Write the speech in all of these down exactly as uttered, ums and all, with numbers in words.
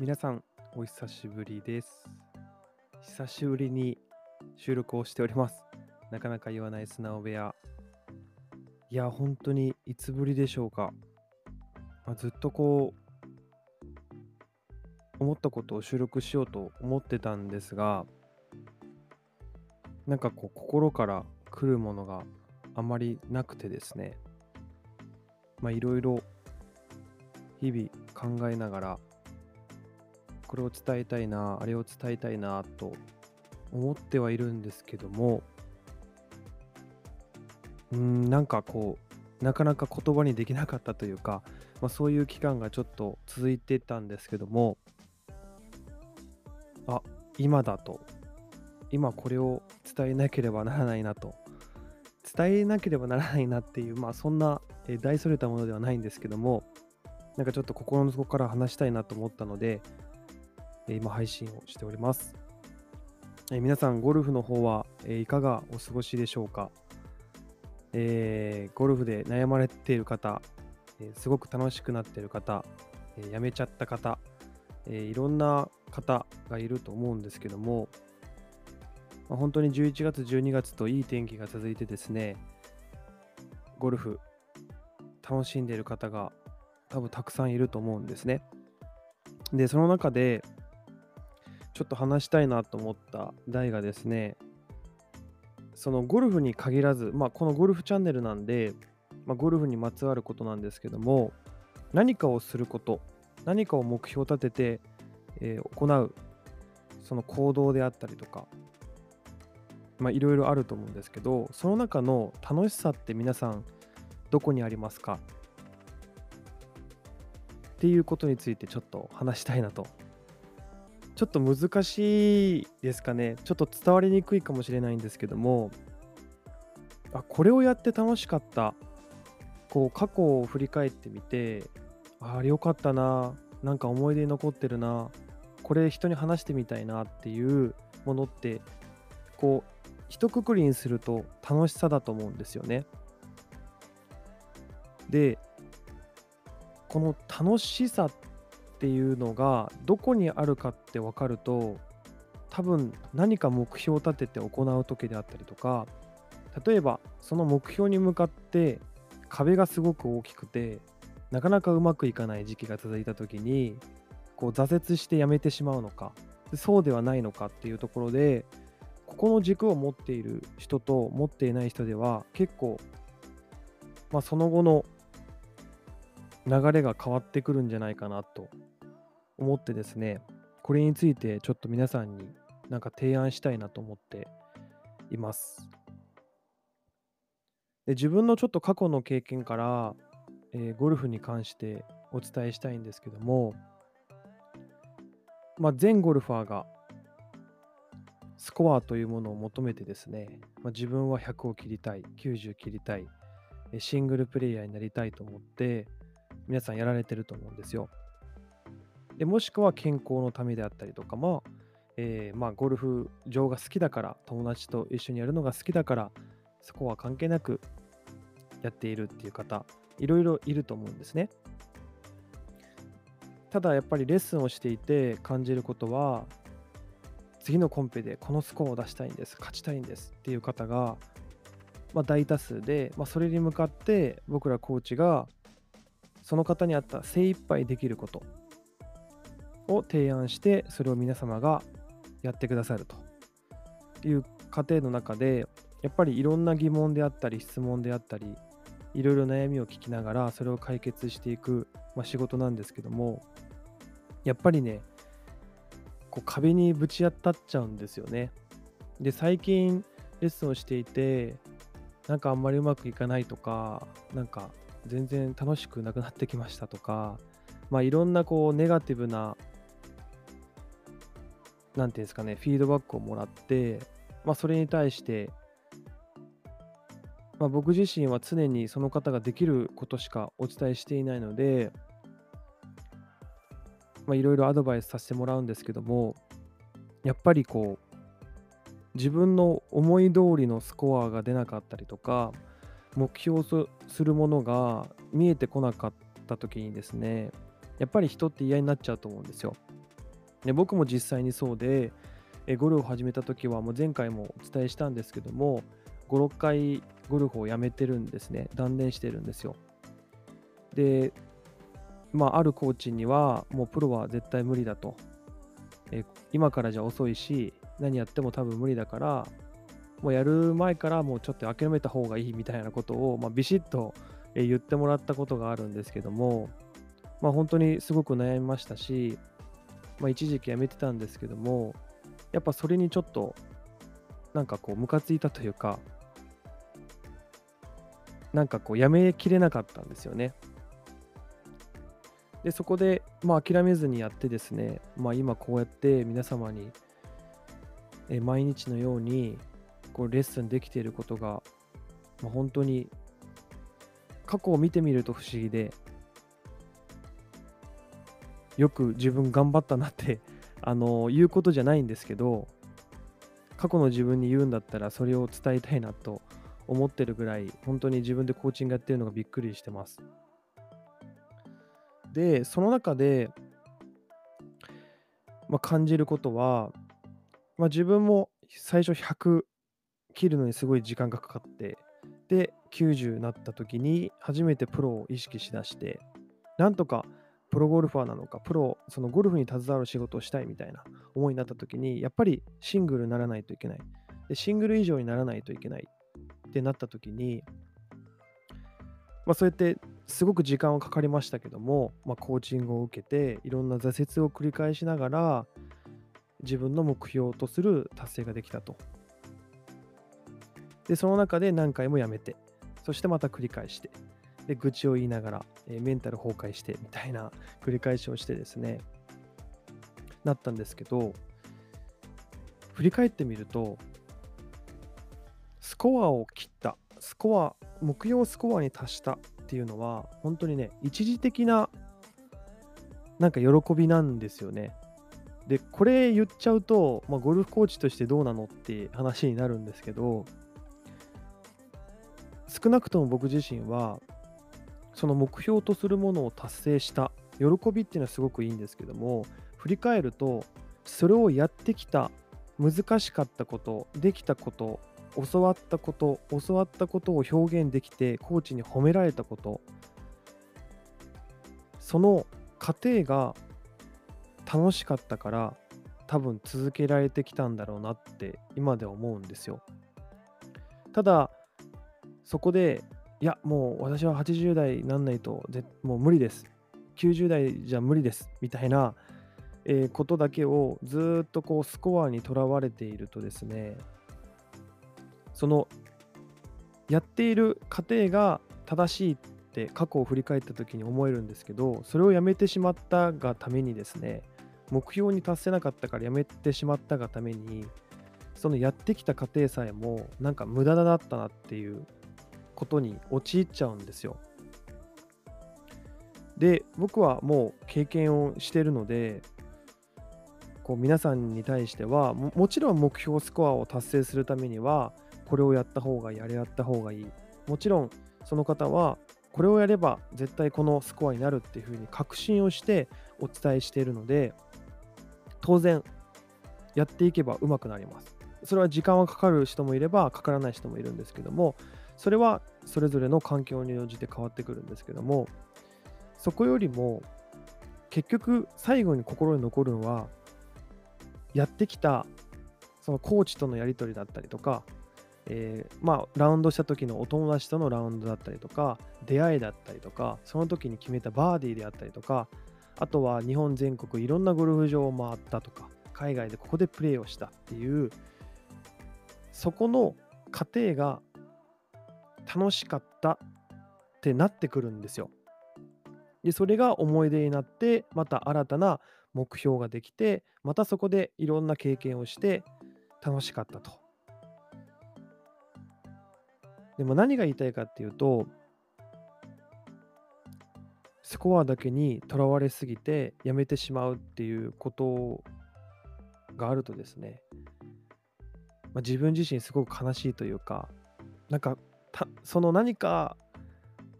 皆さんお久しぶりです。久しぶりに収録をしております。なかなか言わない素直部屋。いや本当にいつぶりでしょうか、まあ、ずっとこう思ったことを収録しようと思ってたんですが、なんかこう心から来るものがあまりなくてですね、まあいろいろ日々考えながら、これを伝えたいな、あれを伝えたいなと思ってはいるんですけども、うーんなんかこうなかなか言葉にできなかったというか、まあ、そういう期間がちょっと続いてたんですけども、あ今だと今これを伝えなければならないなと伝えなければならないなっていう、まあそんな大それたものではないんですけども、なんかちょっと心の底から話したいなと思ったので、今配信をしております。え皆さんゴルフの方はいかがお過ごしでしょうか、えー、ゴルフで悩まれている方、すごく楽しくなっている方、やめちゃった方、いろんな方がいると思うんですけども、本当にじゅういちがつじゅうにがつといい天気が続いてですね、ゴルフ楽しんでいる方が多分たくさんいると思うんですね。でその中でちょっと話したいなと思った題がですね、そのゴルフに限らず、まあこのゴルフチャンネルなんで、まあ、ゴルフにまつわることなんですけども、何かをすること、何かを目標立てて、えー、行うその行動であったりとか、まあいろいろあると思うんですけど、その中の楽しさって皆さんどこにありますかっていうことについてちょっと話したいなと。ちょっと難しいですかね、ちょっと伝わりにくいかもしれないんですけども、あこれをやって楽しかった、こう過去を振り返ってみて、あれよかったな、なんか思い出に残ってるな、これ人に話してみたいなっていうものって、こう一括りにすると楽しさだと思うんですよね。でこの楽しさっていうのがどこにあるかって分かると、多分何か目標を立てて行う時であったりとか、例えばその目標に向かって壁がすごく大きくてなかなかうまくいかない時期が続いた時に、こう挫折してやめてしまうのか、そうではないのかっていうところで、ここの軸を持っている人と持っていない人では結構、まあ、その後の流れが変わってくるんじゃないかなと思ってですね、これについてちょっと皆さんになんか提案したいなと思っています。で自分のちょっと過去の経験から、えー、ゴルフに関してお伝えしたいんですけども、まあ、全ゴルファーがスコアというものを求めてですね、まあ、自分はひゃくを切りたい、きゅうじゅう切りたい、シングルプレイヤーになりたいと思って皆さんやられてると思うんですよ。でもしくは健康のためであったりとか、まあえー、まあゴルフ場が好きだから、友達と一緒にやるのが好きだからスコア関係なくやっているっていう方、いろいろいると思うんですね。ただやっぱりレッスンをしていて感じることは、次のコンペでこのスコアを出したいんです、勝ちたいんですっていう方が、まあ、大多数で、まあ、それに向かって僕らコーチがその方に合った精一杯できることを提案して、それを皆様がやってくださるという過程の中で、やっぱりいろんな疑問であったり質問であったり、いろいろ悩みを聞きながらそれを解決していく、まあ、仕事なんですけども、やっぱりねこう壁にぶち当たっちゃうんですよね。で最近レッスンをしていて、なんかあんまりうまくいかないとか、なんか全然楽しくなくなってきましたとか、まあいろんなこうネガティブな、なんていうんですかね、フィードバックをもらって、まあそれに対して、まあ僕自身は常にその方ができることしかお伝えしていないので、まあ、いろいろアドバイスさせてもらうんですけども、やっぱりこう自分の思い通りのスコアが出なかったりとか、目標するものが見えてこなかった時にですね、やっぱり人って嫌になっちゃうと思うんですよ。で僕も実際にそうで、えゴルフを始めた時はもう前回もお伝えしたんですけども、ご、ろっかいゴルフをやめてるんですね。断念してるんですよ。で、まあ、あるコーチにはもうプロは絶対無理だと、え今からじゃ遅いし何やっても多分無理だから、もうやる前からもうちょっと諦めた方がいいみたいなことを、まあ、ビシッと言ってもらったことがあるんですけども、まあ、本当にすごく悩みましたし、まあ、一時期やめてたんですけども、やっぱそれにちょっとなんかこうムカついたというか、なんかこうやめきれなかったんですよね。でそこで、まあ、諦めずにやってですね、まあ、今こうやって皆様にえ毎日のようにこうレッスンできていることが、まあ、本当に過去を見てみると不思議で、よく自分頑張ったなってあの言うことじゃないんですけど、過去の自分に言うんだったらそれを伝えたいなと思ってるぐらい、本当に自分でコーチングやってるのがびっくりしてます。でその中で、まあ、感じることは、まあ、自分も最初ひゃく切るのにすごい時間がかかって、できゅうじゅうになった時に初めてプロを意識しだして、なんとかプロゴルファーなのか、プロそのゴルフに携わる仕事をしたいみたいな思いになった時に、やっぱりシングルにならないといけない、でシングル以上にならないといけないってなった時に、まあ、そうやってすごく時間はかかりましたけども、まあ、コーチングを受けていろんな挫折を繰り返しながら自分の目標とする達成ができたと。でその中で何回もやめて、そしてまた繰り返して、で愚痴を言いながら、えー、メンタル崩壊してみたいな繰り返しをしてですね、なったんですけど、振り返ってみるとスコアを切ったスコア目標スコアに達したっていうのは本当にね、一時的ななんか喜びなんですよね。でこれ言っちゃうと、まあ、ゴルフコーチとしてどうなのって話になるんですけど、少なくとも僕自身はその目標とするものを達成した喜びっていうのはすごくいいんですけども、振り返るとそれをやってきた、難しかったこと、できたこと、教わったこと教わったことを表現できて、コーチに褒められたこと、その過程が楽しかったから多分続けられてきたんだろうなって今では思うんですよ。ただそこで、いやもう私ははちじゅう代になんないともう無理です、きゅうじゅう代じゃ無理ですみたいな、えー、ことだけをずっとこうスコアにとらわれているとですね、そのやっている過程が正しいって過去を振り返った時に思えるんですけど、それをやめてしまったがためにですね、目標に達せなかったからやめてしまったがために、そのやってきた過程さえもなんか無駄だったなっていうことに陥っちゃうんですよ。で僕はもう経験をしているので、こう皆さんに対しては も, もちろん目標スコアを達成するためにはこれをやった方がいい、あれやった方がいい、もちろんその方はこれをやれば絶対このスコアになるっていうふうに確信をしてお伝えしているので、当然やっていけば上手くなります。それは時間はかかる人もいればかからない人もいるんですけども、それはそれぞれの環境に応じて変わってくるんですけども、そこよりも結局最後に心に残るのはやってきたそのコーチとのやり取りだったりとか、えー、まあラウンドした時のお友達とのラウンドだったりとか、出会いだったりとか、その時に決めたバーディーであったりとか、あとは日本全国いろんなゴルフ場を回ったとか、海外でここでプレーをしたっていう、そこの過程が楽しかったってなってくるんですよ。でそれが思い出になって、また新たな目標ができて、またそこでいろんな経験をして楽しかったと。でも何が言いたいかっていうと、スコアだけにとらわれすぎてやめてしまうっていうことがあるとですね、まあ、自分自身すごく悲しいというか、なんかたその何か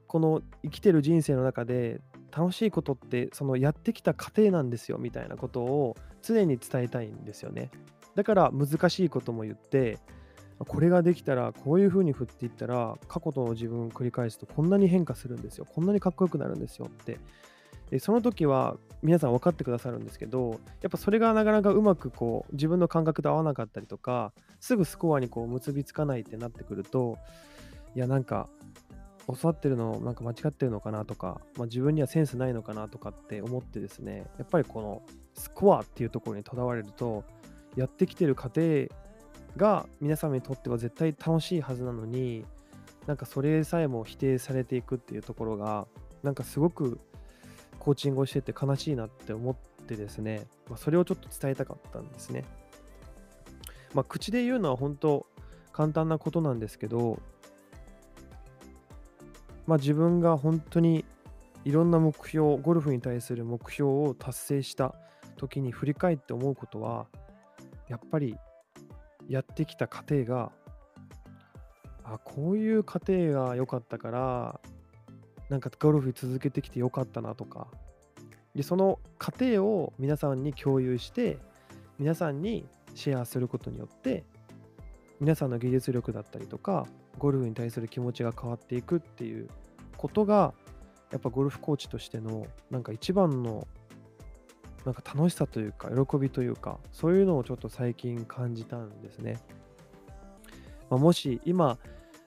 この生きてる人生の中で楽しいことってそのやってきた過程なんですよみたいなことを常に伝えたいんですよね。だから難しいことも言って、これができたらこういう風に振っていったら過去との自分を繰り返すとこんなに変化するんですよ、こんなにかっこよくなるんですよって、でその時は皆さん分かってくださるんですけど、やっぱそれがなかなかうまくこう自分の感覚と合わなかったりとか、すぐスコアにこう結びつかないってなってくると、いやなんか教わってるのなんか間違ってるのかなとか、まあ、自分にはセンスないのかなとかって思ってですね、やっぱりこのスコアっていうところにとらわれると、やってきてる過程が皆様にとっては絶対楽しいはずなのに、なんかそれさえも否定されていくっていうところがなんかすごくコーチングをしてて悲しいなって思ってですね、まあ、それをちょっと伝えたかったんですね。まあ、口で言うのは本当簡単なことなんですけど、まあ、自分が本当にいろんな目標、ゴルフに対する目標を達成した時に振り返って思うことは、やっぱりやってきた過程が、あ、こういう過程が良かったからなんかゴルフ続けてきて良かったなとか、でその過程を皆さんに共有して皆さんにシェアすることによって皆さんの技術力だったりとかゴルフに対する気持ちが変わっていくっていうことが、やっぱゴルフコーチとしてのなんか一番のなんか楽しさというか喜びというか、そういうのをちょっと最近感じたんですね。まあ、もし今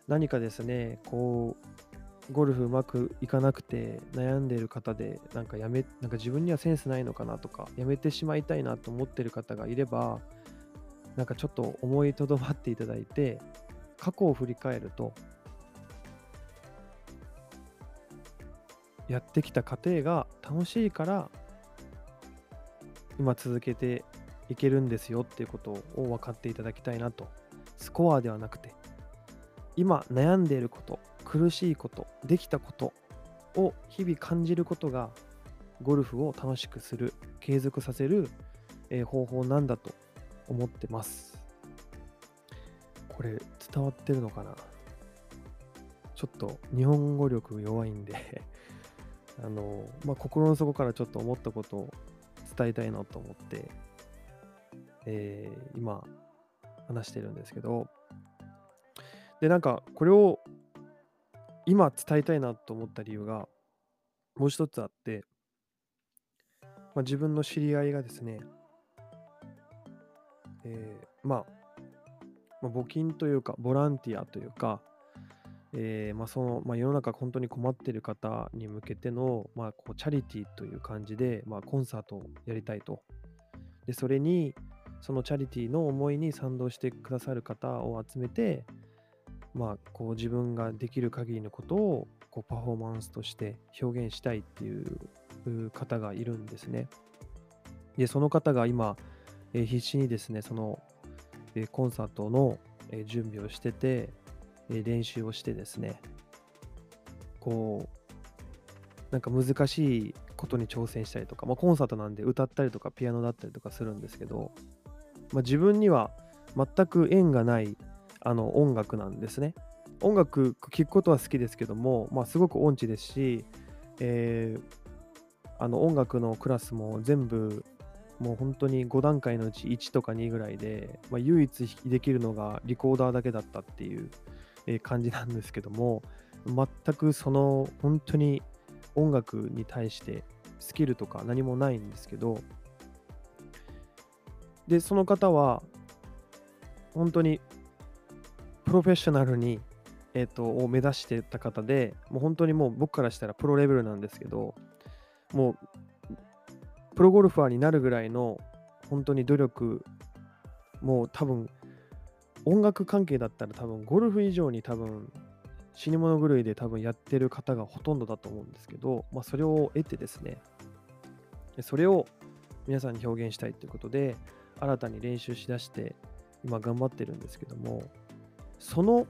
何かですねこうゴルフうまくいかなくて悩んでいる方で、なんかやめなんか自分にはセンスないのかなとかやめてしまいたいなと思っている方がいれば、なんかちょっと思いとどまっていただいて、過去を振り返るとやってきた過程が楽しいから今続けていけるんですよっていうことを分かっていただきたいなと。スコアではなくて、今悩んでいること、苦しいこと、できたことを日々感じることがゴルフを楽しくする、継続させる方法なんだと思ってます。これ伝わってるのかな。ちょっと日本語力弱いんであの、まあ、心の底からちょっと思ったことを伝えたいなと思って、えー、今話してるんですけど、でなんかこれを今伝えたいなと思った理由がもう一つあって、まあ、自分の知り合いがですね、えー、まあ、まあ募金というかボランティアというか、えーまあそのまあ、世の中本当に困っている方に向けての、まあ、こうチャリティという感じで、まあ、コンサートをやりたいと。でそれにそのチャリティの思いに賛同してくださる方を集めて、まあ、こう自分ができる限りのことをこうパフォーマンスとして表現したいっていう方がいるんですね。でその方が今、えー、必死にですねその、えー、コンサートの、えー、準備をしてて、練習をしてですね、こうなんか難しいことに挑戦したりとか、まあ、コンサートなんで歌ったりとかピアノだったりとかするんですけど、まあ、自分には全く縁がないあの音楽なんですね。音楽聴くことは好きですけども、まあ、すごく音痴ですし、えー、あの音楽のクラスも全部もう本当にご段階のうちいちとかにぐらいで、まあ、唯一できるのがリコーダーだけだったっていう感じなんですけども、全くその本当に音楽に対してスキルとか何もないんですけど、でその方は本当にプロフェッショナルに、えーと、を目指してた方で、もう本当にもう僕からしたらプロレベルなんですけど、もうプロゴルファーになるぐらいの本当に努力、もう多分音楽関係だったら多分ゴルフ以上に多分死に物狂いで多分やってる方がほとんどだと思うんですけど、まあ、それを得てですね、それを皆さんに表現したいということで新たに練習しだして今頑張ってるんですけども、その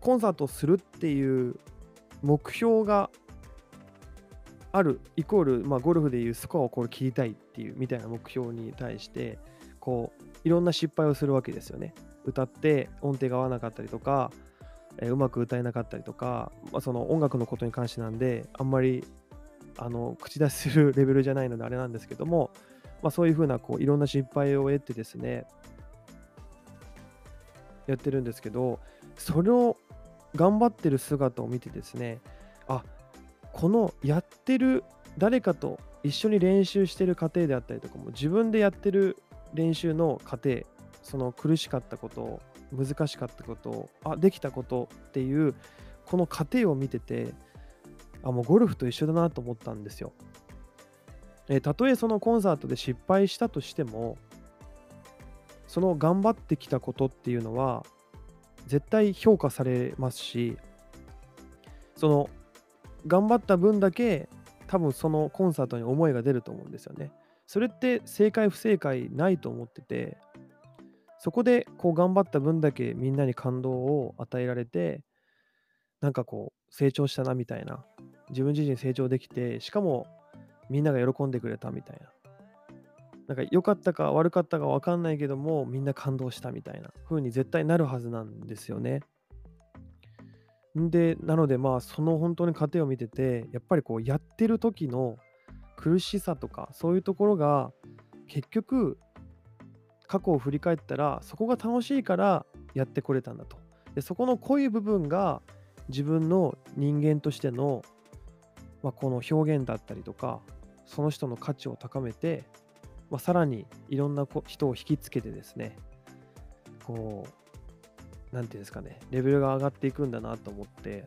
コンサートをするっていう目標があるイコール、まあ、ゴルフでいうスコアをこれ切りたいっていうみたいな目標に対してこういろんな失敗をするわけですよね。歌って音程が合わなかったりとか、えー、うまく歌えなかったりとか、まあ、その音楽のことに関してなんであんまりあの口出しするレベルじゃないのであれなんですけども、まあ、そういうふうなこういろんな失敗を得てですねやってるんですけど、それを頑張ってる姿を見てですね、あ、このやってる誰かと一緒に練習してる過程であったりとかも、自分でやってる練習の過程、その苦しかったこと、難しかったこと、あ、できたことっていうこの過程を見てて、あ、もうゴルフと一緒だなと思ったんですよ。え、たとえそのコンサートで失敗したとしても、その頑張ってきたことっていうのは絶対評価されますし、その頑張った分だけ多分そのコンサートに思いが出ると思うんですよね。それって正解不正解ないと思ってて、そこでこう頑張った分だけみんなに感動を与えられて、なんかこう成長したなみたいな、自分自身成長できて、しかもみんなが喜んでくれたみたいな、なんか良かったか悪かったか分かんないけどもみんな感動したみたいな風に絶対なるはずなんですよね。で、なのでまあその本当に過程を見てて、やっぱりこうやってる時の苦しさとかそういうところが結局過去を振り返ったらそこが楽しいからやってこれたんだと。で、そこの濃い部分が自分の人間としての、まあ、この表現だったりとかその人の価値を高めて、まあ、さらにいろんな人を引きつけてですね、こうなんていうんですかね、レベルが上がっていくんだなと思って、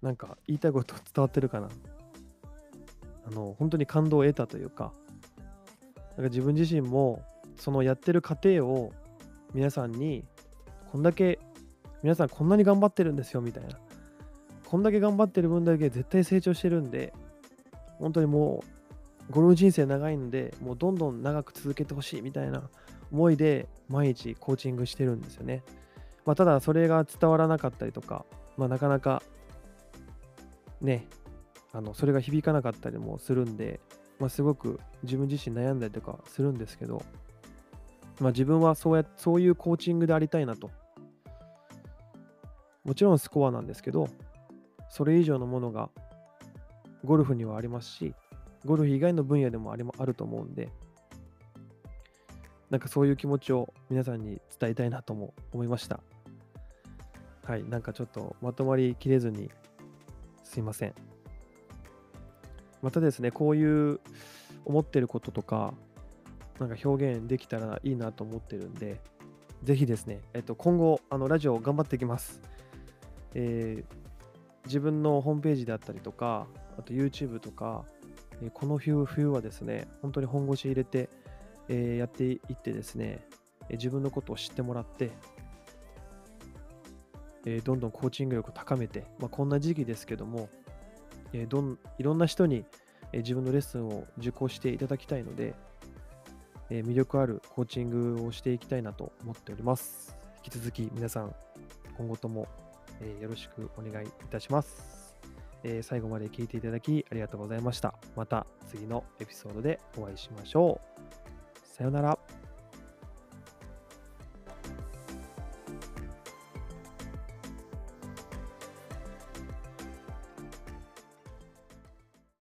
なんか言いたいこと伝わってるかな。あの本当に感動を得たというか、なんか自分自身もそのやってる過程を皆さんに、こんだけ皆さんこんなに頑張ってるんですよみたいな、こんだけ頑張ってる分だけ絶対成長してるんで、本当にもうゴルフ人生長いんで、もうどんどん長く続けてほしいみたいな思いで毎日コーチングしてるんですよね。まあ、ただそれが伝わらなかったりとか、まあ、なかなかね、あのそれが響かなかったりもするんで、まあ、すごく自分自身悩んだりとかするんですけど、まあ、自分はそうや、そういうコーチングでありたいなと。もちろんスコアなんですけど、それ以上のものがゴルフにはありますし、ゴルフ以外の分野でもあれもあると思うんで、なんかそういう気持ちを皆さんに伝えたいなとも思いました。はい、なんかちょっとまとまりきれずにすいません。またですね、こういう思ってることとか、なんか表現できたらいいなと思ってるんで、ぜひですね、えっと、今後、あのラジオ頑張っていきます。えー、自分のホームページだったりとか、あと YouTube とか、この冬はですね、本当に本腰入れて、えー、やっていってですね、自分のことを知ってもらって、えー、どんどんコーチング力を高めて、まあ、こんな時期ですけども、えー、どんいろんな人に、えー、自分のレッスンを受講していただきたいので、えー、魅力あるコーチングをしていきたいなと思っております。引き続き皆さん、今後とも、えー、よろしくお願いいたします。えー、最後まで聞いていただきありがとうございました。また次のエピソードでお会いしましょう。さようなら。